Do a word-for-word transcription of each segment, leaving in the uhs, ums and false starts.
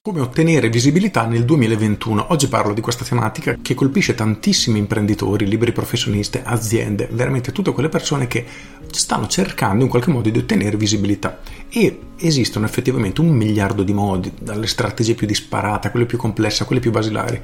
Come ottenere visibilità nel duemilaventuno. Oggi parlo di questa tematica che colpisce tantissimi imprenditori, liberi professionisti, aziende, veramente tutte quelle persone che stanno cercando in qualche modo di ottenere visibilità. E esistono effettivamente un miliardo di modi, dalle strategie più disparate a quelle più complesse, a quelle più basilari.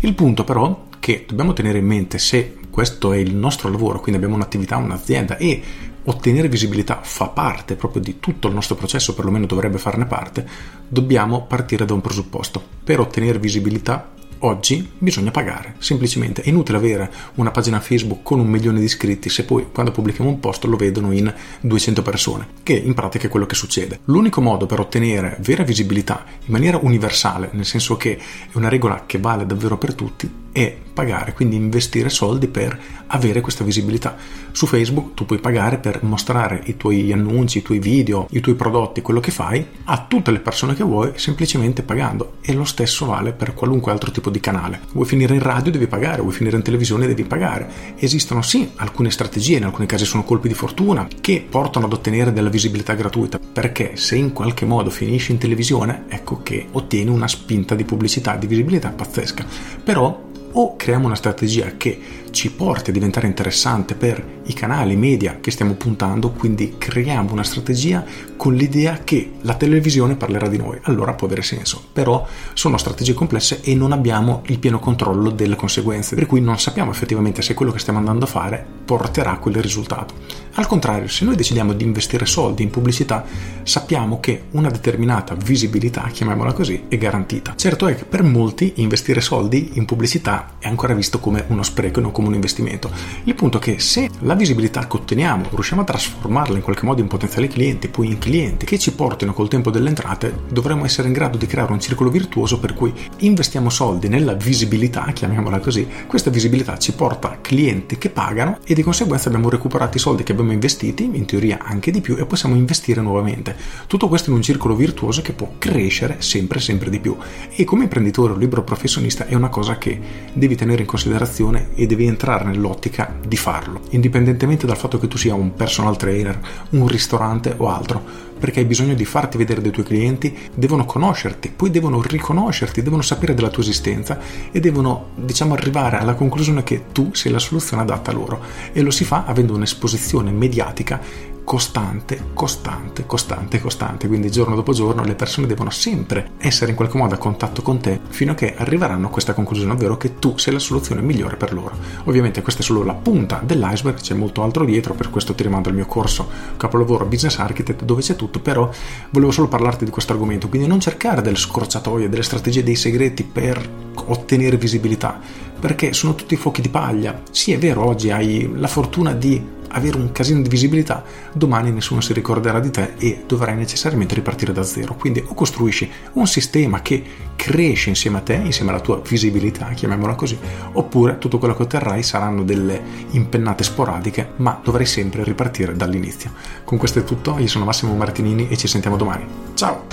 Il punto però che dobbiamo tenere in mente, se questo è il nostro lavoro, quindi abbiamo un'attività, un'azienda, e ottenere visibilità fa parte proprio di tutto il nostro processo, perlomeno dovrebbe farne parte, dobbiamo partire da un presupposto. Per ottenere visibilità oggi bisogna pagare, semplicemente. È inutile avere una pagina Facebook con un milione di iscritti se poi quando pubblichiamo un post lo vedono in duecento persone, che in pratica è quello che succede. L'unico modo per ottenere vera visibilità in maniera universale, nel senso che è una regola che vale davvero per tutti, è pagare, quindi investire soldi per avere questa visibilità. Su Facebook tu puoi pagare per mostrare i tuoi annunci, i tuoi video, i tuoi prodotti, quello che fai a tutte le persone che vuoi, semplicemente pagando, e lo stesso vale per qualunque altro tipo di canale. Vuoi finire in radio, devi pagare, vuoi finire in televisione, devi pagare. Esistono sì alcune strategie, in alcuni casi sono colpi di fortuna, che portano ad ottenere della visibilità gratuita, perché se in qualche modo finisci in televisione, ecco che ottieni una spinta di pubblicità, di visibilità pazzesca. Però o creiamo una strategia che ci porti a diventare interessante per i canali media che stiamo puntando, quindi creiamo una strategia con l'idea che la televisione parlerà di noi, allora può avere senso. Però sono strategie complesse e non abbiamo il pieno controllo delle conseguenze, per cui non sappiamo effettivamente se quello che stiamo andando a fare porterà a quel risultato. Al contrario, se noi decidiamo di investire soldi in pubblicità, sappiamo che una determinata visibilità, chiamiamola così, è garantita. Certo è che per molti investire soldi in pubblicità è ancora visto come uno spreco e non come un investimento. Il punto è che se la visibilità che otteniamo riusciamo a trasformarla in qualche modo in potenziali clienti, poi in clienti che ci portino col tempo delle entrate, dovremmo essere in grado di creare un circolo virtuoso per cui investiamo soldi nella visibilità, chiamiamola così, questa visibilità ci porta clienti che pagano e di conseguenza abbiamo recuperato i soldi che abbiamo investiti, in teoria anche di più, e possiamo investire nuovamente. Tutto questo in un circolo virtuoso che può crescere sempre sempre di più. E come imprenditore o libero professionista è una cosa che devi tenere in considerazione e devi entrare nell'ottica di farlo, indipendentemente dal fatto che tu sia un personal trainer, un ristorante o altro, perché hai bisogno di farti vedere dai tuoi clienti, devono conoscerti, poi devono riconoscerti, devono sapere della tua esistenza e devono, diciamo, arrivare alla conclusione che tu sei la soluzione adatta a loro, e lo si fa avendo un'esposizione mediatica costante, costante, costante, costante, quindi giorno dopo giorno le persone devono sempre essere in qualche modo a contatto con te fino a che arriveranno a questa conclusione, ovvero che tu sei la soluzione migliore per loro. Ovviamente questa è solo la punta dell'iceberg, c'è molto altro dietro, per questo ti rimando al mio corso capolavoro Business Architect dove c'è tutto, però volevo solo parlarti di questo argomento, quindi non cercare delle scorciatoie, delle strategie, dei segreti per ottenere visibilità, perché sono tutti fuochi di paglia. Sì, è vero, oggi hai la fortuna di avere un casino di visibilità, domani nessuno si ricorderà di te e dovrai necessariamente ripartire da zero. Quindi o costruisci un sistema che cresce insieme a te, insieme alla tua visibilità, chiamiamola così, oppure tutto quello che otterrai saranno delle impennate sporadiche, ma dovrai sempre ripartire dall'inizio. Con questo è tutto, io sono Massimo Martinini e ci sentiamo domani. Ciao!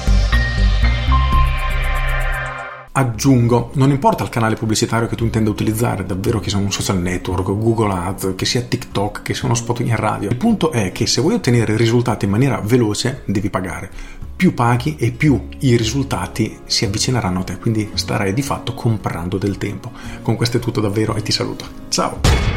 Aggiungo, non importa il canale pubblicitario che tu intenda utilizzare, davvero che sia un social network, Google Ads, che sia TikTok, che sia uno spot in radio, il punto è che se vuoi ottenere risultati in maniera veloce devi pagare. Più paghi e più i risultati si avvicineranno a te, quindi starai di fatto comprando del tempo. Con questo è tutto davvero e ti saluto. Ciao!